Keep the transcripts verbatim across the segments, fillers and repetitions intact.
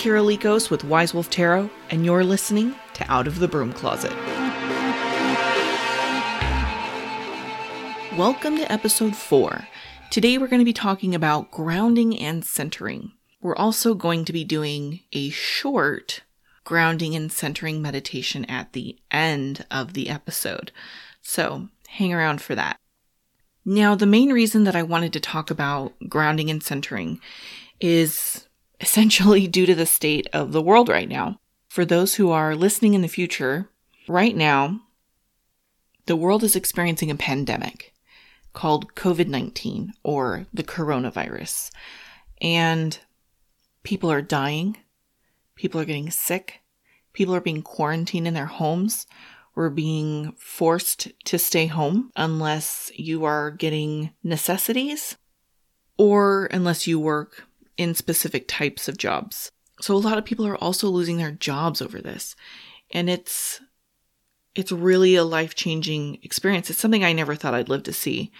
Kira Likos with Wise Wolf Tarot, and you're listening to Out of the Broom Closet. Welcome to episode four. Today we're going to be talking about grounding and centering. We're also going to be doing a short grounding and centering meditation at the end of the episode. So hang around for that. Now, the main reason that I wanted to talk about grounding and centering is essentially due to the state of the world right now. For those who are listening in the future, right now, the world is experiencing a pandemic called COVID nineteen, or the coronavirus. And people are dying. People are getting sick. People are being quarantined in their homes. We're being forced to stay home unless you are getting necessities or unless you work in specific types of jobs. So a lot of people are also losing their jobs over this. And it's it's really a life-changing experience. It's something I never thought I'd live to see,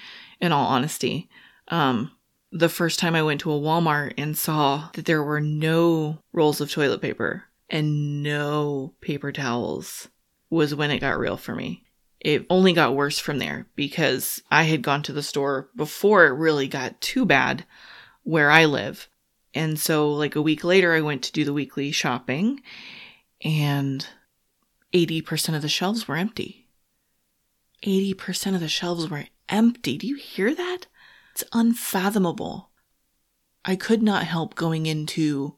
in all honesty. Um, the first time I went to a Walmart and saw that there were no rolls of toilet paper and no paper towels was when it got real for me. It only got worse from there, because I had gone to the store before it really got too bad where I live. And so like a week later, I went to do the weekly shopping and eighty percent of the shelves were empty. eighty percent of the shelves were empty. Do you hear that? It's unfathomable. I could not help going into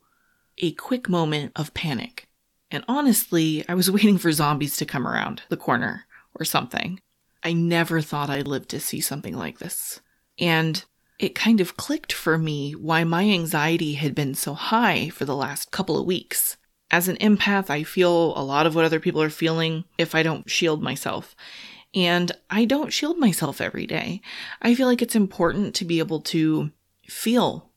a quick moment of panic. And honestly, I was waiting for zombies to come around the corner or something. I never thought I'd live to see something like this. And it kind of clicked for me why my anxiety had been so high for the last couple of weeks. As an empath, I feel a lot of what other people are feeling if I don't shield myself. And I don't shield myself every day. I feel like it's important to be able to feel,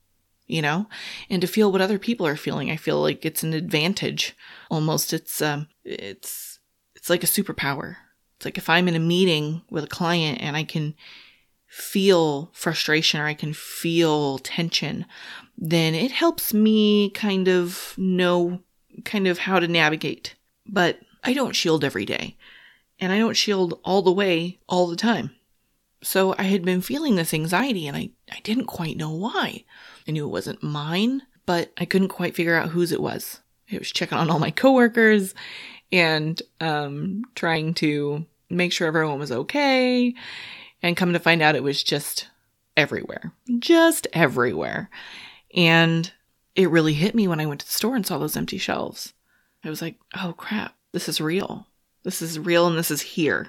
you know, and to feel what other people are feeling. I feel like it's an advantage. Almost, it's um, it's it's like a superpower. It's like if I'm in a meeting with a client and I can feel frustration or I can feel tension, then it helps me kind of know kind of how to navigate. But I don't shield every day, and I don't shield all the way all the time. So I had been feeling this anxiety, and I, I didn't quite know why. I knew it wasn't mine, but I couldn't quite figure out whose it was. I was checking on all my coworkers and um, trying to make sure everyone was okay. And come to find out, it was just everywhere, just everywhere. And it really hit me when I went to the store and saw those empty shelves. I was like, oh crap, this is real. This is real and this is here.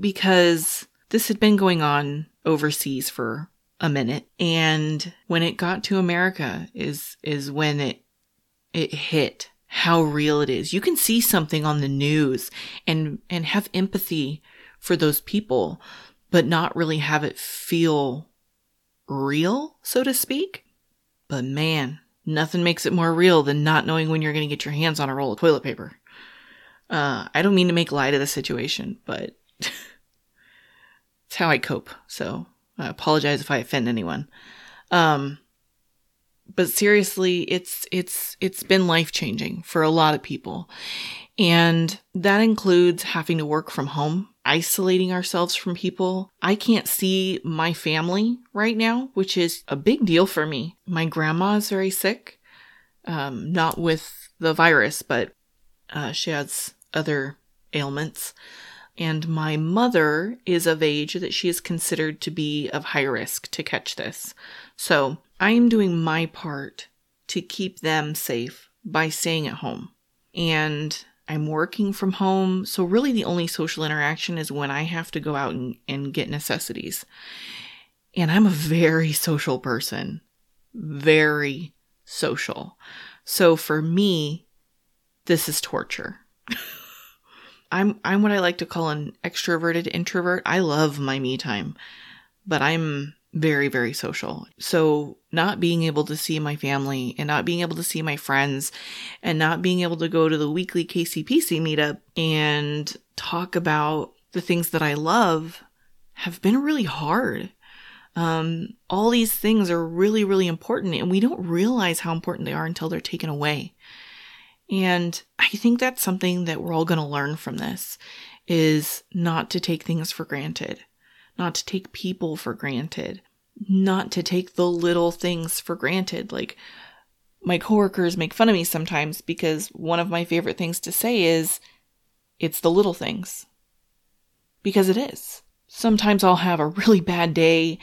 Because this had been going on overseas for a minute. And when it got to America is is when it It hit how real it is. You can see something on the news and, and have empathy for those people, but not really have it feel real, so to speak. But man, nothing makes it more real than not knowing when you're going to get your hands on a roll of toilet paper. Uh, I don't mean to make light of the situation, but it's how I cope. So I apologize if I offend anyone. Um, But seriously, it's it's it's been life-changing for a lot of people. And that includes having to work from home, isolating ourselves from people. I can't see my family right now, which is a big deal for me. My grandma is very sick, um, not with the virus, but uh, she has other ailments. And my mother is of age that she is considered to be of high risk to catch this. So I am doing my part to keep them safe by staying at home. And I'm working from home. So really the only social interaction is when I have to go out and, and get necessities. And I'm a very social person. Very social. So for me, this is torture. I'm I'm what I like to call an extroverted introvert. I love my me time, but I'm very, very social. So not being able to see my family and not being able to see my friends and not being able to go to the weekly K C P C meetup and talk about the things that I love have been really hard. Um, all these things are really, really important, and we don't realize how important they are until they're taken away. And I think that's something that we're all going to learn from this, is not to take things for granted, not to take people for granted, not to take the little things for granted. Like, my coworkers make fun of me sometimes because one of my favorite things to say is, it's the little things. Because it is. Sometimes I'll have a really bad day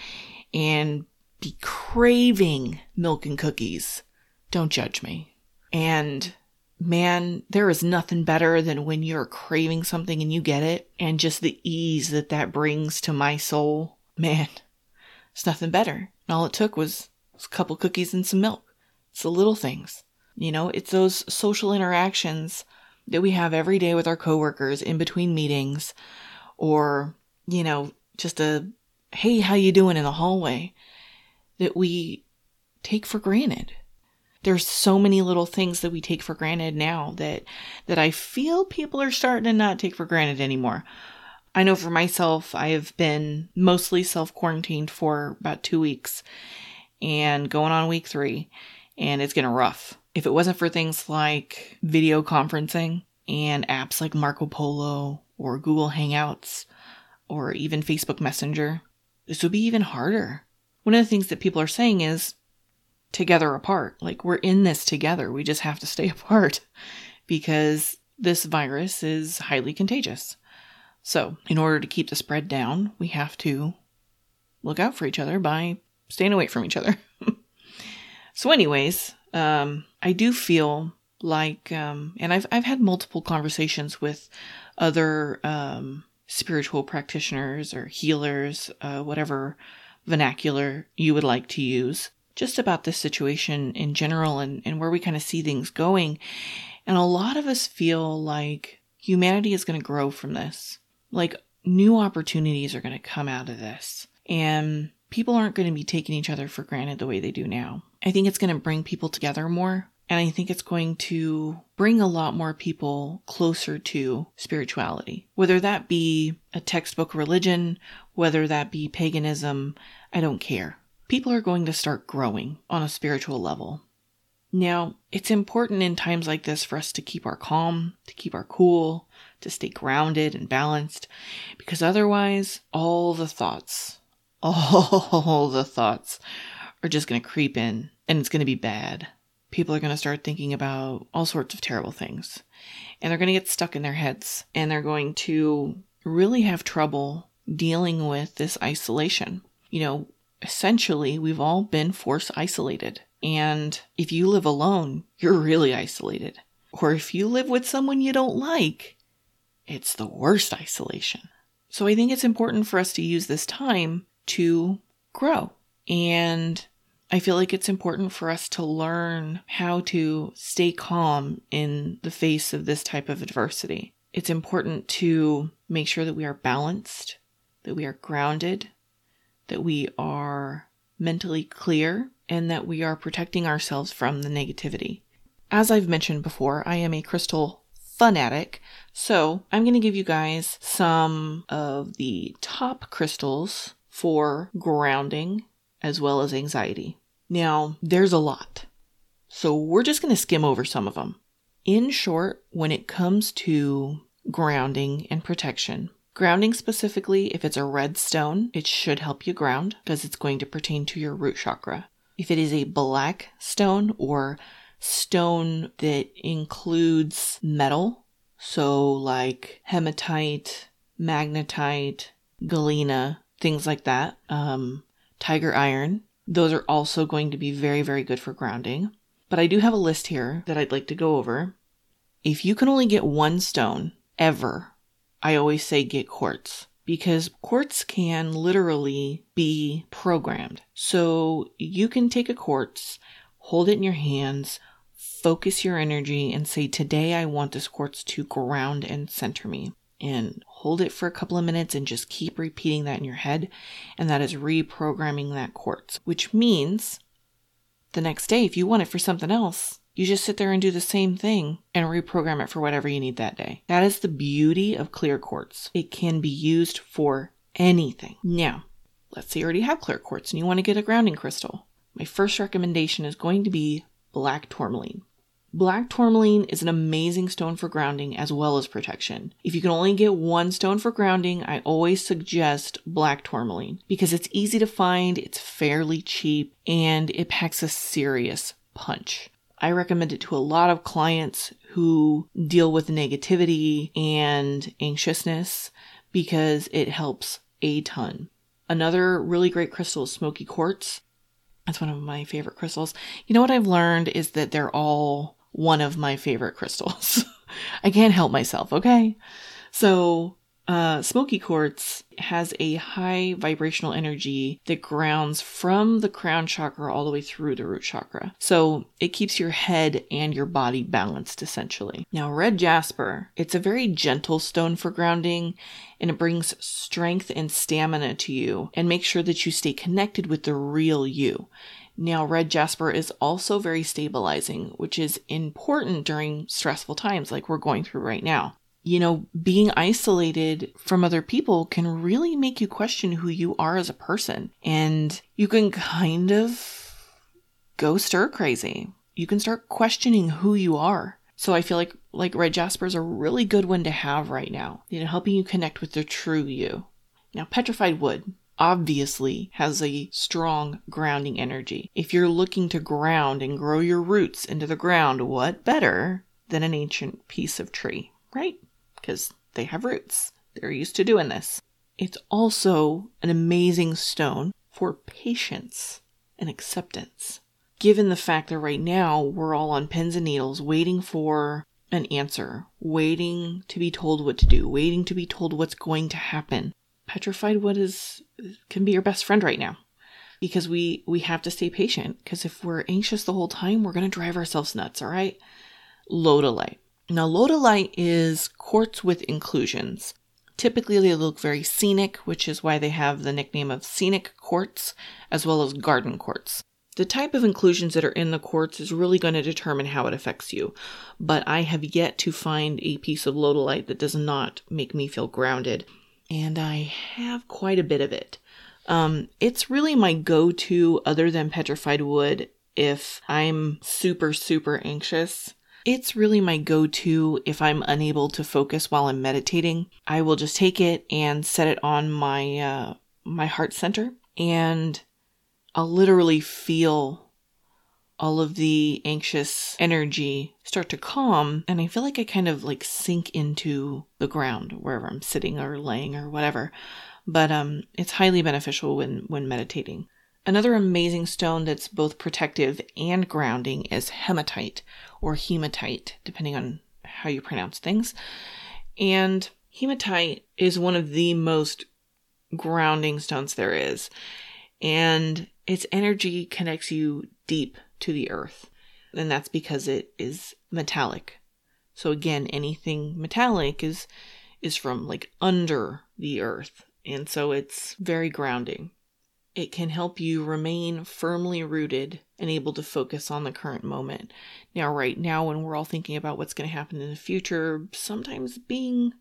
and be craving milk and cookies. Don't judge me. And man, there is nothing better than when you're craving something and you get it, and just the ease that that brings to my soul. Man, it's nothing better. And all it took was a couple cookies and some milk. It's the little things. You know, it's those social interactions that we have every day with our coworkers in between meetings, or, you know, just a, hey, how you doing in the hallway, that we take for granted. There's so many little things that we take for granted now that that I feel people are starting to not take for granted anymore. I know for myself, I have been mostly self-quarantined for about two weeks and going on week three, and it's getting rough. If it wasn't for things like video conferencing and apps like Marco Polo or Google Hangouts or even Facebook Messenger, this would be even harder. One of the things that people are saying is, together apart. Like, we're in this together. We just have to stay apart because this virus is highly contagious. So in order to keep the spread down, we have to look out for each other by staying away from each other. So anyways, um, I do feel like, um, and I've, I've had multiple conversations with other um, spiritual practitioners or healers, uh, whatever vernacular you would like to use, just about this situation in general and, and where we kind of see things going. And a lot of us feel like humanity is going to grow from this. Like, new opportunities are going to come out of this. And people aren't going to be taking each other for granted the way they do now. I think it's going to bring people together more. And I think it's going to bring a lot more people closer to spirituality, whether that be a textbook religion, whether that be paganism, I don't care. People are going to start growing on a spiritual level. Now, it's important in times like this for us to keep our calm, to keep our cool, to stay grounded and balanced, because otherwise all the thoughts, all the thoughts are just going to creep in, and it's going to be bad. People are going to start thinking about all sorts of terrible things, and they're going to get stuck in their heads, and they're going to really have trouble dealing with this isolation. You know, essentially, we've all been force isolated. And if you live alone, you're really isolated. Or if you live with someone you don't like, it's the worst isolation. So I think it's important for us to use this time to grow. And I feel like it's important for us to learn how to stay calm in the face of this type of adversity. It's important to make sure that we are balanced, that we are grounded, that we are mentally clear, and that we are protecting ourselves from the negativity. As I've mentioned before, I am a crystal fanatic, so I'm going to give you guys some of the top crystals for grounding as well as anxiety. Now, there's a lot, so we're just going to skim over some of them. In short, when it comes to grounding and protection, grounding specifically, if it's a red stone, it should help you ground because it's going to pertain to your root chakra. If it is a black stone or stone that includes metal, so like hematite, magnetite, galena, things like that, um, tiger iron, those are also going to be very, very good for grounding. But I do have a list here that I'd like to go over. If you can only get one stone ever, I always say get quartz, because quartz can literally be programmed. So you can take a quartz, hold it in your hands, focus your energy, and say, today I want this quartz to ground and center me. And hold it for a couple of minutes and just keep repeating that in your head. And that is reprogramming that quartz, which means the next day, if you want it for something else, you just sit there and do the same thing and reprogram it for whatever you need that day. That is the beauty of clear quartz. It can be used for anything. Now, Let's say you already have clear quartz and you want to get a grounding crystal. My first recommendation is going to be black tourmaline. Black tourmaline is an amazing stone for grounding as well as protection. If you can only get one stone for grounding, I always suggest black tourmaline because it's easy to find, it's fairly cheap, and it packs a serious punch. I recommend it to a lot of clients who deal with negativity and anxiousness because it helps a ton. Another really great crystal is smoky quartz. That's one of my favorite crystals. You know what I've learned is that they're all one of my favorite crystals. I can't help myself, okay? So uh, smoky quartz has a high vibrational energy that grounds from the crown chakra all the way through the root chakra. So it keeps your head and your body balanced, essentially. Now, red jasper, it's a very gentle stone for grounding, and it brings strength and stamina to you and makes sure that you stay connected with the real you. Now, red jasper is also very stabilizing, which is important during stressful times like we're going through right now. You know, being isolated from other people can really make you question who you are as a person. And you can kind of go stir crazy. You can start questioning who you are. So I feel like, like red jasper is a really good one to have right now, you know, helping you connect with the true you. Now, petrified wood obviously has a strong grounding energy. If you're looking to ground and grow your roots into the ground, what better than an ancient piece of tree, right? Because they have roots. They're used to doing this. It's also an amazing stone for patience and acceptance. Given the fact that right now we're all on pins and needles waiting for an answer, waiting to be told what to do, waiting to be told what's going to happen, petrified wood is can be your best friend right now because we, we have to stay patient, because if we're anxious the whole time, we're going to drive ourselves nuts, all right? Lodolite. Now, lodolite is quartz with inclusions. Typically, they look very scenic, which is why they have the nickname of scenic quartz, as well as garden quartz. The type of inclusions that are in the quartz is really going to determine how it affects you, but I have yet to find a piece of lodolite that does not make me feel grounded, and I have quite a bit of it. Um, it's really my go-to other than petrified wood if I'm super, super anxious. It's really my go-to if I'm unable to focus while I'm meditating. I will just take it and set it on my uh, my heart center, and I'll literally feel all of the anxious energy start to calm, and I feel like I kind of like sink into the ground wherever I'm sitting or laying or whatever. But um, it's highly beneficial when when meditating. Another amazing stone that's both protective and grounding is hematite, or hematite, depending on how you pronounce things. And hematite is one of the most grounding stones there is. And its energy connects you deep to the earth. And that's because it is metallic. So again, anything metallic is, is from like under the earth. And so it's very grounding. It can help you remain firmly rooted and able to focus on the current moment. Now, right now, when we're all thinking about what's going to happen in the future, sometimes being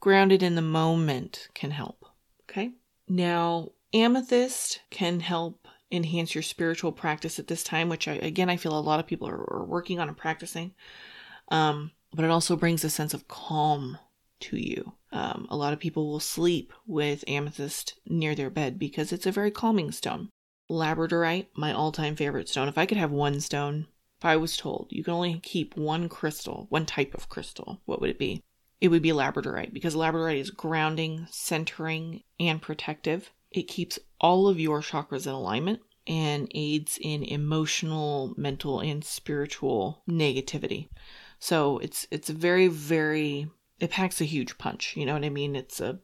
grounded in the moment can help. Okay. Now, amethyst can help enhance your spiritual practice at this time, which I, again, I feel a lot of people are, are working on and practicing. Um, but it also brings a sense of calm to you. Um, a lot of people will sleep with amethyst near their bed because it's a very calming stone. Labradorite, my all-time favorite stone. If I could have one stone, if I was told you can only keep one crystal, one type of crystal, what would it be? It would be labradorite, because labradorite is grounding, centering, and protective. It keeps all of your chakras in alignment and aids in emotional, mental, and spiritual negativity. So it's it's very, very... It packs a huge punch. You know what I mean? It's a,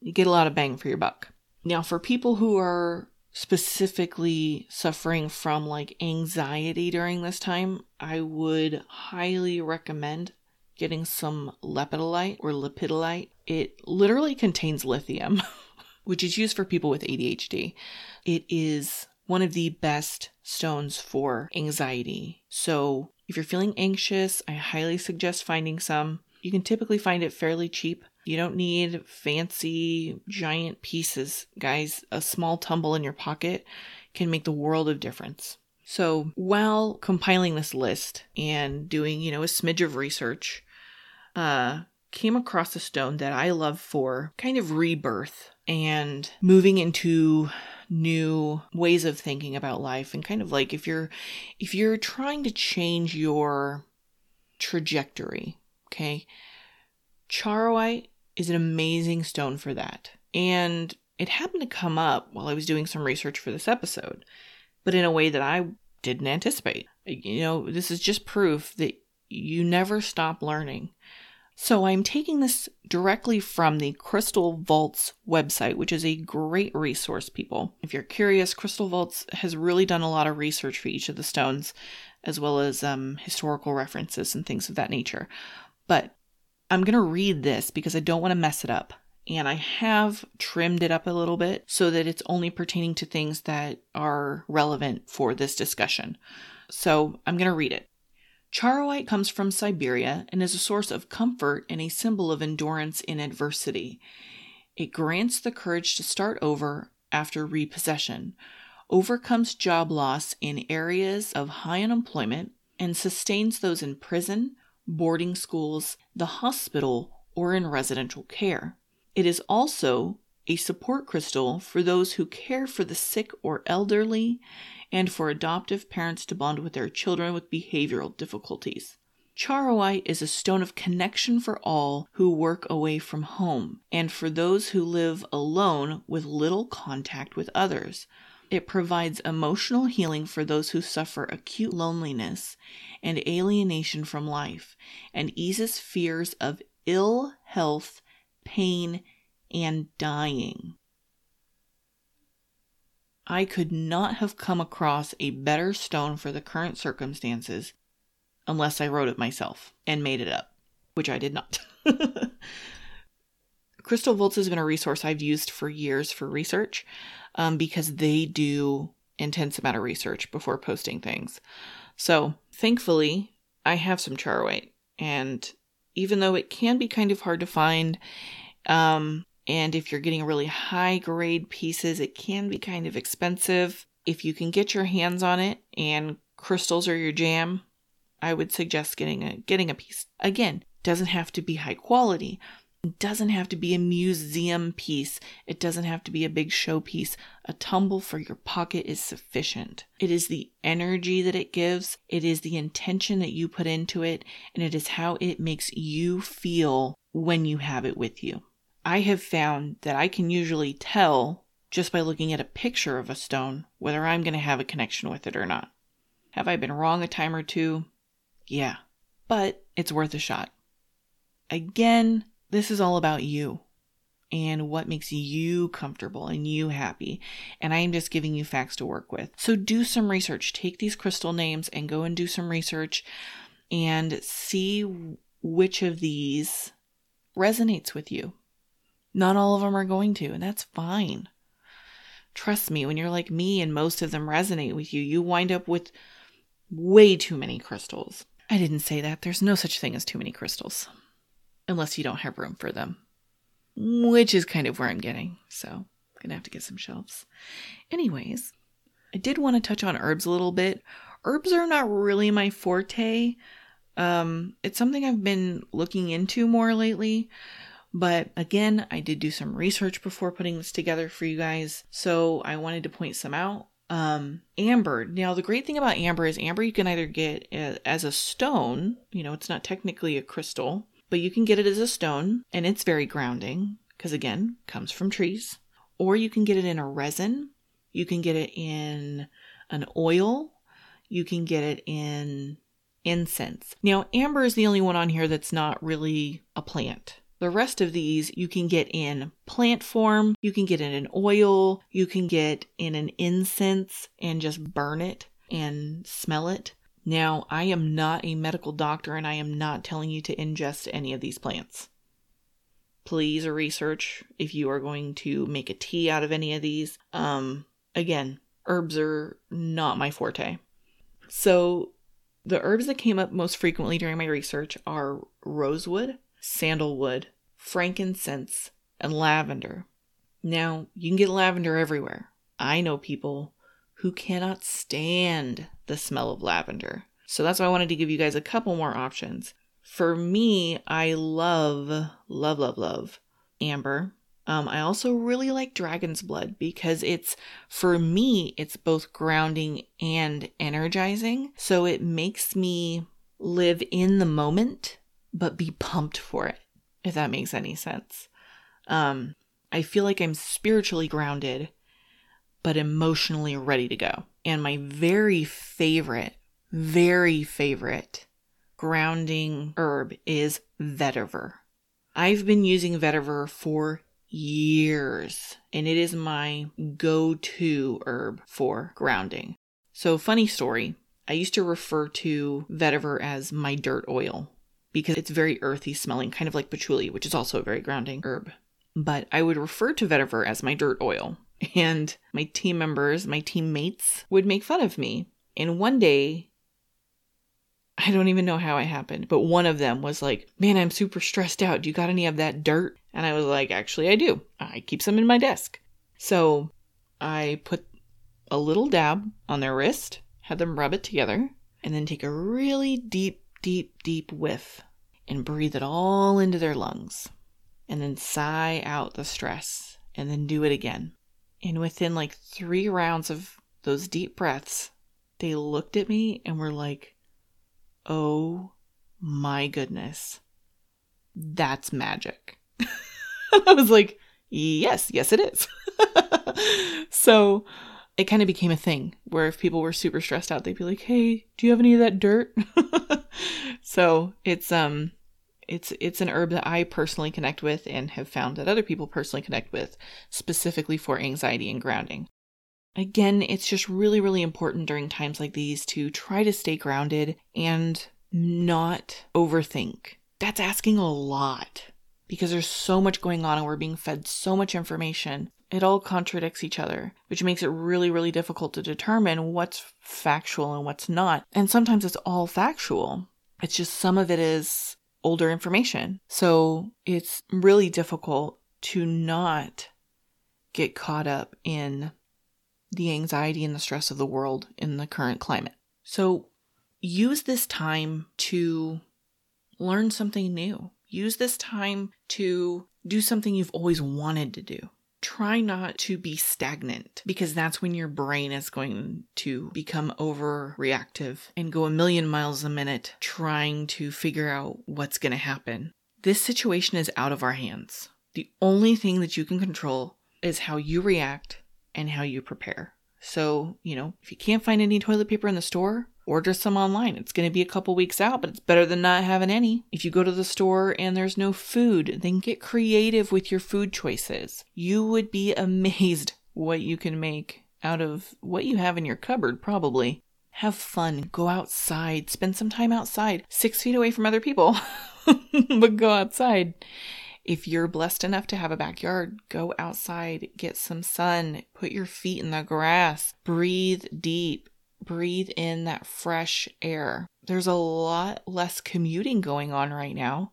you get a lot of bang for your buck. Now, for people who are specifically suffering from like anxiety during this time, I would highly recommend getting some lepidolite or lepidolite. It literally contains lithium, which is used for people with A D H D. It is one of the best stones for anxiety. So if you're feeling anxious, I highly suggest finding some. You can typically find it fairly cheap. You don't need fancy giant pieces, guys. A small tumble in your pocket can make the world of difference. So while compiling this list and doing, you know, a smidge of research, uh, came across a stone that I love for kind of rebirth and moving into new ways of thinking about life. And kind of like if you're, if you're trying to change your trajectory, okay, Charoite is an amazing stone for that. And it happened to come up while I was doing some research for this episode, but in a way that I didn't anticipate. You know, this is just proof that you never stop learning. So I'm taking this directly from the Crystal Vaults website, which is a great resource, people. If you're curious, Crystal Vaults has really done a lot of research for each of the stones, as well as um, historical references and things of that nature. But I'm going to read this because I don't want to mess it up. And I have trimmed it up a little bit so that it's only pertaining to things that are relevant for this discussion. So I'm going to read it. Charoite comes from Siberia and is a source of comfort and a symbol of endurance in adversity. It grants the courage to start over after repossession, overcomes job loss in areas of high unemployment, and sustains those in prison, boarding schools, the hospital, or in residential care. It is also a support crystal for those who care for the sick or elderly and for adoptive parents to bond with their children with behavioral difficulties. Charoite is a stone of connection for all who work away from home and for those who live alone with little contact with others. It provides emotional healing for those who suffer acute loneliness and alienation from life and eases fears of ill health, pain, and dying. I could not have come across a better stone for the current circumstances unless I wrote it myself and made it up, which I did not. Crystal Vaults has been a resource I've used for years for research um, because they do intense amount of research before posting things. So thankfully, I have some Charoite, and even though it can be kind of hard to find, um, and if you're getting really high grade pieces, it can be kind of expensive. If you can get your hands on it and crystals are your jam, I would suggest getting a getting a piece. Again, doesn't have to be high quality. It doesn't have to be a museum piece. It doesn't have to be a big showpiece. A tumble for your pocket is sufficient. It is the energy that it gives. It is the intention that you put into it. And it is how it makes you feel when you have it with you. I have found that I can usually tell just by looking at a picture of a stone whether I'm going to have a connection with it or not. Have I been wrong a time or two? Yeah, but it's worth a shot. Again, this is all about you and what makes you comfortable and you happy. And I am just giving you facts to work with. So do some research. Take these crystal names and go and do some research and see which of these resonates with you. Not all of them are going to, and that's fine. Trust me, when you're like me and most of them resonate with you, you wind up with way too many crystals. I didn't say that. There's no such thing as too many crystals. Unless you don't have room for them, which is kind of where I'm getting. So I'm going to have to get some shelves. Anyways, I did want to touch on herbs a little bit. Herbs are not really my forte. Um, it's something I've been looking into more lately. But again, I did do some research before putting this together for you guys. So I wanted to point some out. Um, amber. Now, the great thing about amber is amber you can either get as a stone. You know, it's not technically a crystal. But you can get it as a stone, and it's very grounding because, again, comes from trees. Or you can get it in a resin. You can get it in an oil. You can get it in incense. Now, amber is the only one on here that's not really a plant. The rest of these you can get in plant form. You can get it in oil. You can get in an incense and just burn it and smell it. Now, I am not a medical doctor and I am not telling you to ingest any of these plants. Please research if you are going to make a tea out of any of these. Um, again, herbs are not my forte. So the herbs that came up most frequently during my research are rosewood, sandalwood, frankincense, and lavender. Now, you can get lavender everywhere. I know people who cannot stand the smell of lavender. So that's why I wanted to give you guys a couple more options. For me, I love, love, love, love amber. Um, I also really like dragon's blood because it's, for me, it's both grounding and energizing. So it makes me live in the moment, but be pumped for it, if that makes any sense. Um, I feel like I'm spiritually grounded, but emotionally ready to go. And my very favorite, very favorite grounding herb is vetiver. I've been using vetiver for years, and it is my go-to herb for grounding. So, funny story, I used to refer to vetiver as my dirt oil because it's very earthy smelling, kind of like patchouli, which is also a very grounding herb. But I would refer to vetiver as my dirt oil, and my team members, my teammates would make fun of me. And one day, I don't even know how it happened, but one of them was like, man, I'm super stressed out. Do you got any of that dirt? And I was like, actually, I do. I keep some in my desk. So I put a little dab on their wrist, had them rub it together, and then take a really deep, deep, deep whiff and breathe it all into their lungs. And then sigh out the stress and then do it again. And within like three rounds of those deep breaths, they looked at me and were like, oh my goodness, that's magic. I was like, yes, yes it is. So it kind of became a thing where if people were super stressed out, they'd be like, hey, do you have any of that dirt? So it's, um, It's it's an herb that I personally connect with and have found that other people personally connect with, specifically for anxiety and grounding. Again, it's just really, really important during times like these to try to stay grounded and not overthink. That's asking a lot because there's so much going on and we're being fed so much information. It all contradicts each other, which makes it really, really difficult to determine what's factual and what's not. And sometimes it's all factual. It's just some of it is older information. So it's really difficult to not get caught up in the anxiety and the stress of the world in the current climate. So use this time to learn something new. Use this time to do something you've always wanted to do. Try not to be stagnant because that's when your brain is going to become overreactive and go a million miles a minute trying to figure out what's going to happen. This situation is out of our hands. The only thing that you can control is how you react and how you prepare. So, you know, if you can't find any toilet paper in the store, order some online. It's going to be a couple weeks out, but it's better than not having any. If you go to the store and there's no food, then get creative with your food choices. You would be amazed what you can make out of what you have in your cupboard, probably. Have fun. Go outside. Spend some time outside. Six feet away from other people, but go outside. If you're blessed enough to have a backyard, go outside. Get some sun. Put your feet in the grass. Breathe deep. Breathe in that fresh air. There's a lot less commuting going on right now,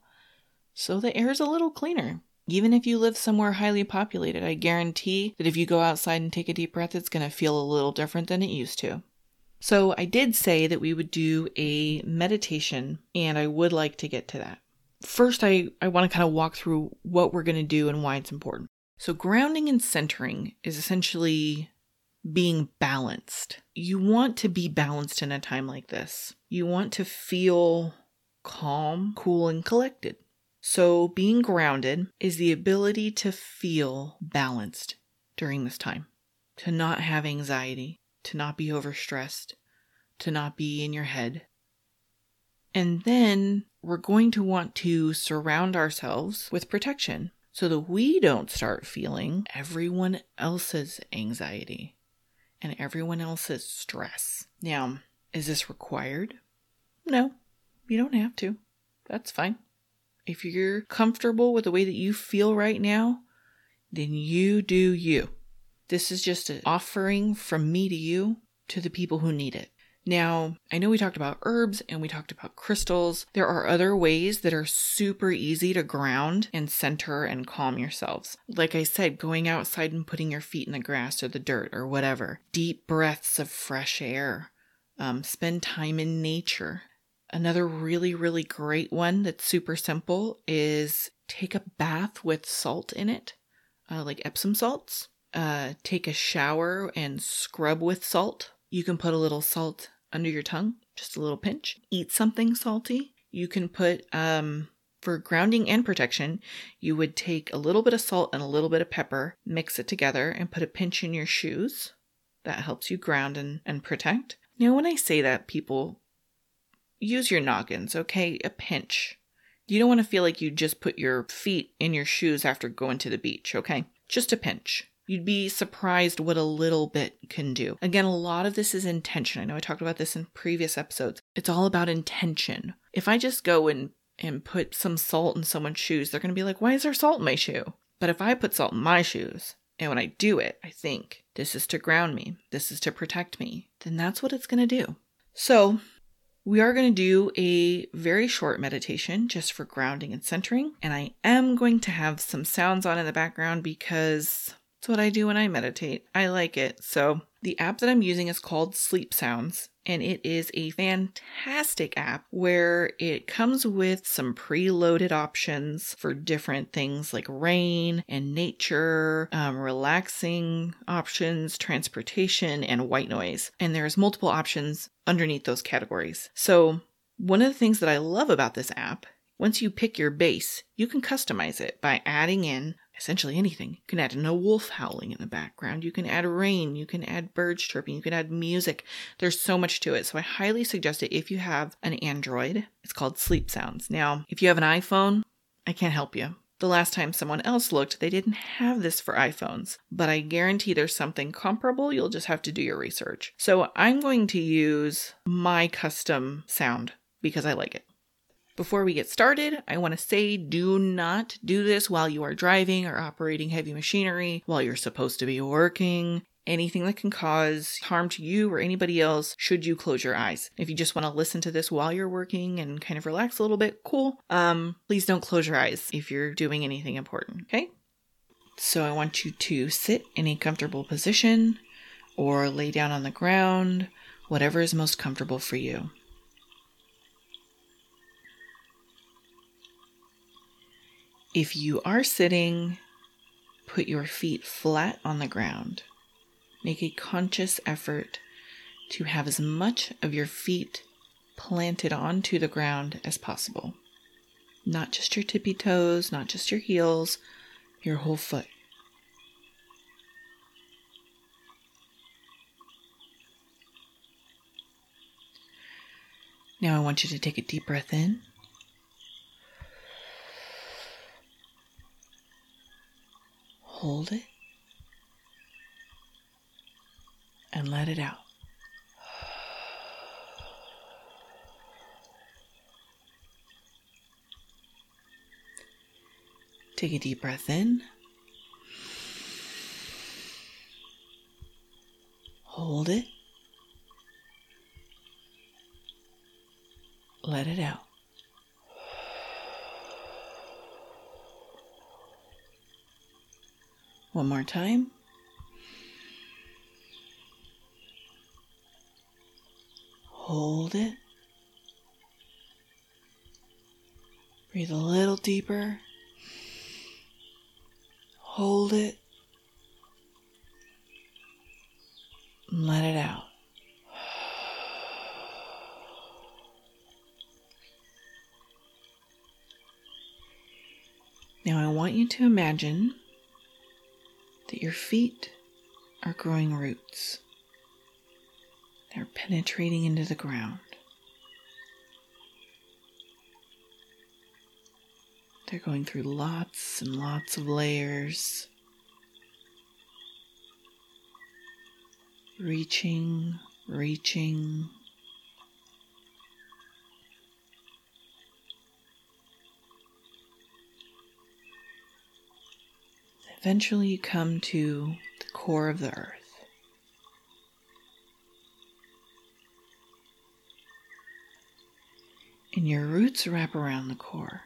so the air is a little cleaner. Even if you live somewhere highly populated, I guarantee that if you go outside and take a deep breath, it's going to feel a little different than it used to. So I did say that we would do a meditation, and I would like to get to that. First, I, I want to kind of walk through what we're going to do and why it's important. So grounding and centering is essentially being balanced. You want to be balanced in a time like this. You want to feel calm, cool, and collected. So being grounded is the ability to feel balanced during this time, to not have anxiety, to not be overstressed, to not be in your head. And then we're going to want to surround ourselves with protection so that we don't start feeling everyone else's anxiety and everyone else's stress. Now, is this required? No, you don't have to. That's fine. If you're comfortable with the way that you feel right now, then you do you. This is just an offering from me to you, to the people who need it. Now, I know we talked about herbs and we talked about crystals. There are other ways that are super easy to ground and center and calm yourselves. Like I said, going outside and putting your feet in the grass or the dirt or whatever. Deep breaths of fresh air. Um, spend time in nature. Another really, really great one that's super simple is take a bath with salt in it, uh, like Epsom salts. Uh, take a shower and scrub with salt. You can put a little salt under your tongue, just a little pinch. Eat something salty. You can put, um, for grounding and protection, you would take a little bit of salt and a little bit of pepper, mix it together, and put a pinch in your shoes. That helps you ground and, and protect. Now, when I say that, people, use your noggins, okay? A pinch. You don't want to feel like you just put your feet in your shoes after going to the beach, okay? Just a pinch. You'd be surprised what a little bit can do. Again, a lot of this is intention. I know I talked about this in previous episodes. It's all about intention. If I just go and, and put some salt in someone's shoes, they're going to be like, why is there salt in my shoe? But if I put salt in my shoes, and when I do it, I think, this is to ground me, this is to protect me, then that's what it's going to do. So we are going to do a very short meditation just for grounding and centering. And I am going to have some sounds on in the background because it's what I do when I meditate. I like it. So the app that I'm using is called Sleep Sounds, and it is a fantastic app where it comes with some preloaded options for different things like rain and nature, um, relaxing options, transportation, and white noise. And there's multiple options underneath those categories. So one of the things that I love about this app, once you pick your base, you can customize it by adding in essentially anything. You can add in a wolf howling in the background. You can add rain. You can add birds chirping. You can add music. There's so much to it. So I highly suggest it if you have an Android. It's called Sleep Sounds. Now, if you have an iPhone, I can't help you. The last time someone else looked, they didn't have this for iPhones, but I guarantee there's something comparable. You'll just have to do your research. So I'm going to use my custom sound because I like it. Before we get started, I want to say do not do this while you are driving or operating heavy machinery, while you're supposed to be working, anything that can cause harm to you or anybody else should you close your eyes. If you just want to listen to this while you're working and kind of relax a little bit, cool. Um, please don't close your eyes if you're doing anything important, okay? So I want you to sit in a comfortable position or lay down on the ground, whatever is most comfortable for you. If you are sitting, put your feet flat on the ground. Make a conscious effort to have as much of your feet planted onto the ground as possible. Not just your tippy toes, not just your heels, your whole foot. Now I want you to take a deep breath in. Hold it and let it out. Take a deep breath in. Hold it. Let it out. One more time. Hold it. Breathe a little deeper. Hold it. And let it out. Now I want you to imagine that your feet are growing roots. They're penetrating into the ground. They're going through lots and lots of layers, reaching, reaching. Eventually you come to the core of the earth. and your roots wrap around the core.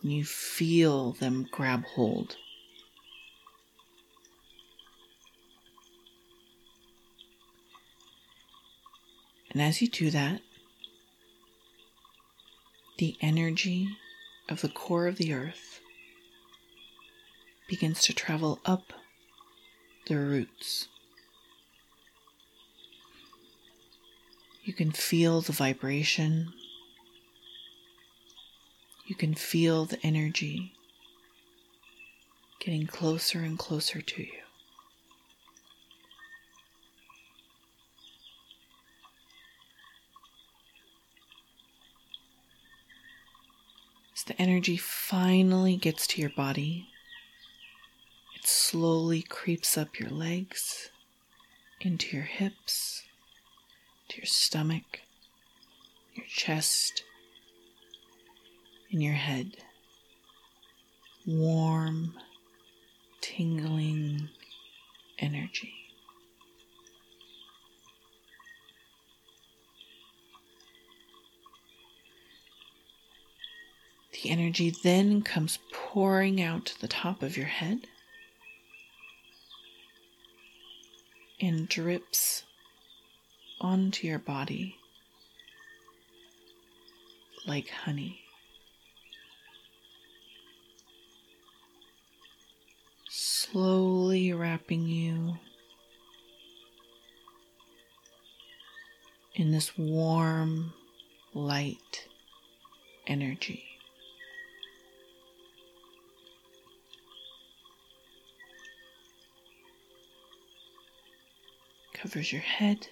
You feel them grab hold. And as you do that, the energy of the core of the earth begins to travel up the roots. You can feel the vibration. You can feel the energy getting closer and closer to you. The energy finally gets to your body. It slowly creeps up your legs, into your hips, to your stomach, your chest, and your head. Warm, tingling energy. The energy then comes pouring out to the top of your head and drips onto your body like honey. Slowly wrapping you in this warm, light energy. Covers your head,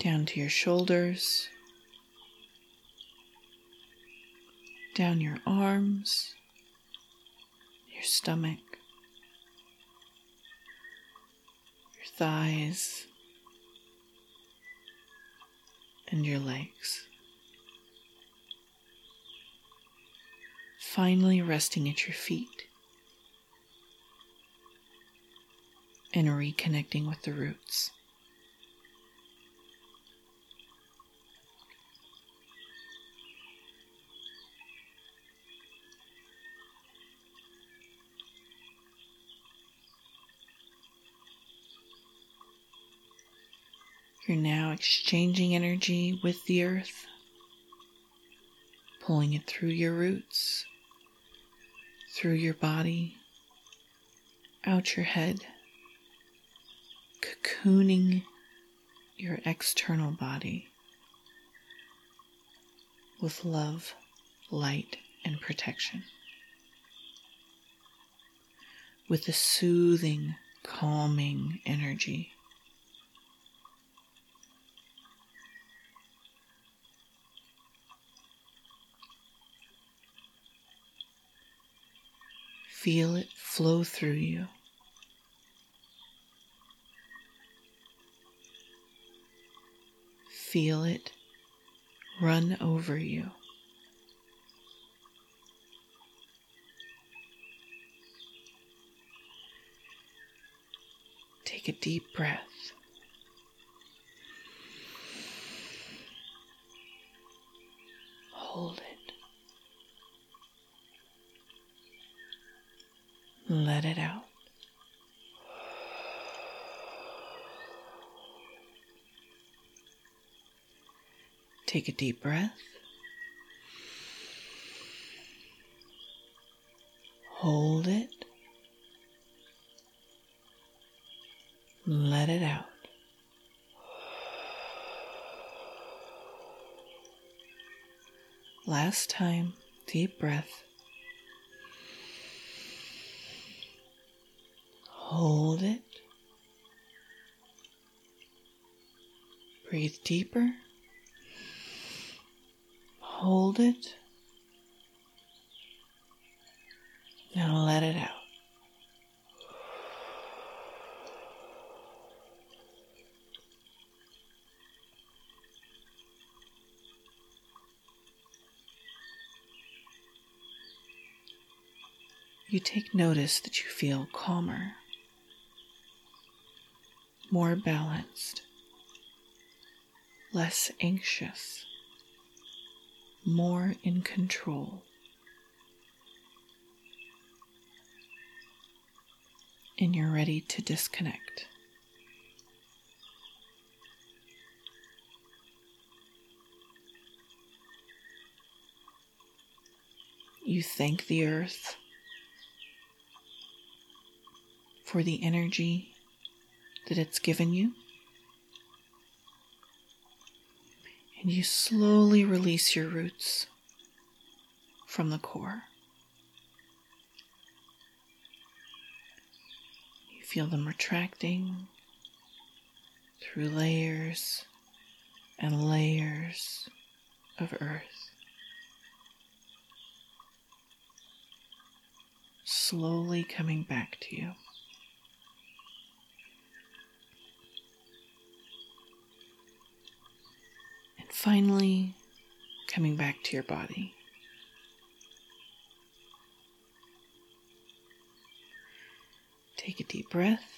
down to your shoulders, down your arms, your stomach, your thighs, and your legs. Finally resting at your feet. And reconnecting with the roots. You're now exchanging energy with the earth, pulling it through your roots, through your body, out your head, cocooning your external body with love, light, and protection, with a soothing, calming energy. Feel it flow through you. Feel it run over you. Take a deep breath. Hold it. Let it out. Take a deep breath, hold it, let it out. Last time, deep breath, hold it, breathe deeper. Hold it, now let it out. You take notice that you feel calmer, more balanced, less anxious, more in control. And you're ready to disconnect. You thank the earth for the energy that it's given you, and you slowly release your roots from the core. Feel them retracting through layers and layers of earth. Slowly coming back to you. And finally, coming back to your body. Take a deep breath,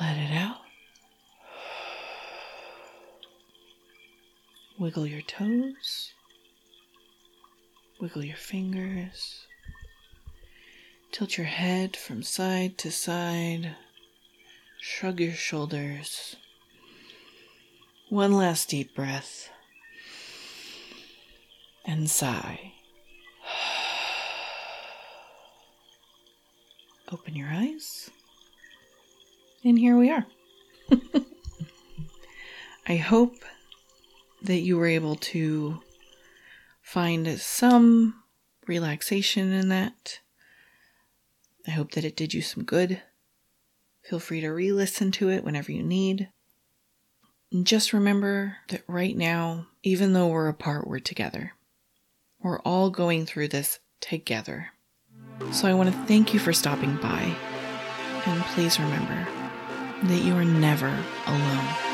let it out, wiggle your toes, wiggle your fingers, tilt your head from side to side, shrug your shoulders, one last deep breath, and sigh. Open your eyes, and here we are. I hope that you were able to find some relaxation in that. I hope that it did you some good. Feel free to re-listen to it whenever you need. And just remember that right now, even though we're apart, we're together. We're all going through this together. So I want to thank you for stopping by, and please remember that you are never alone.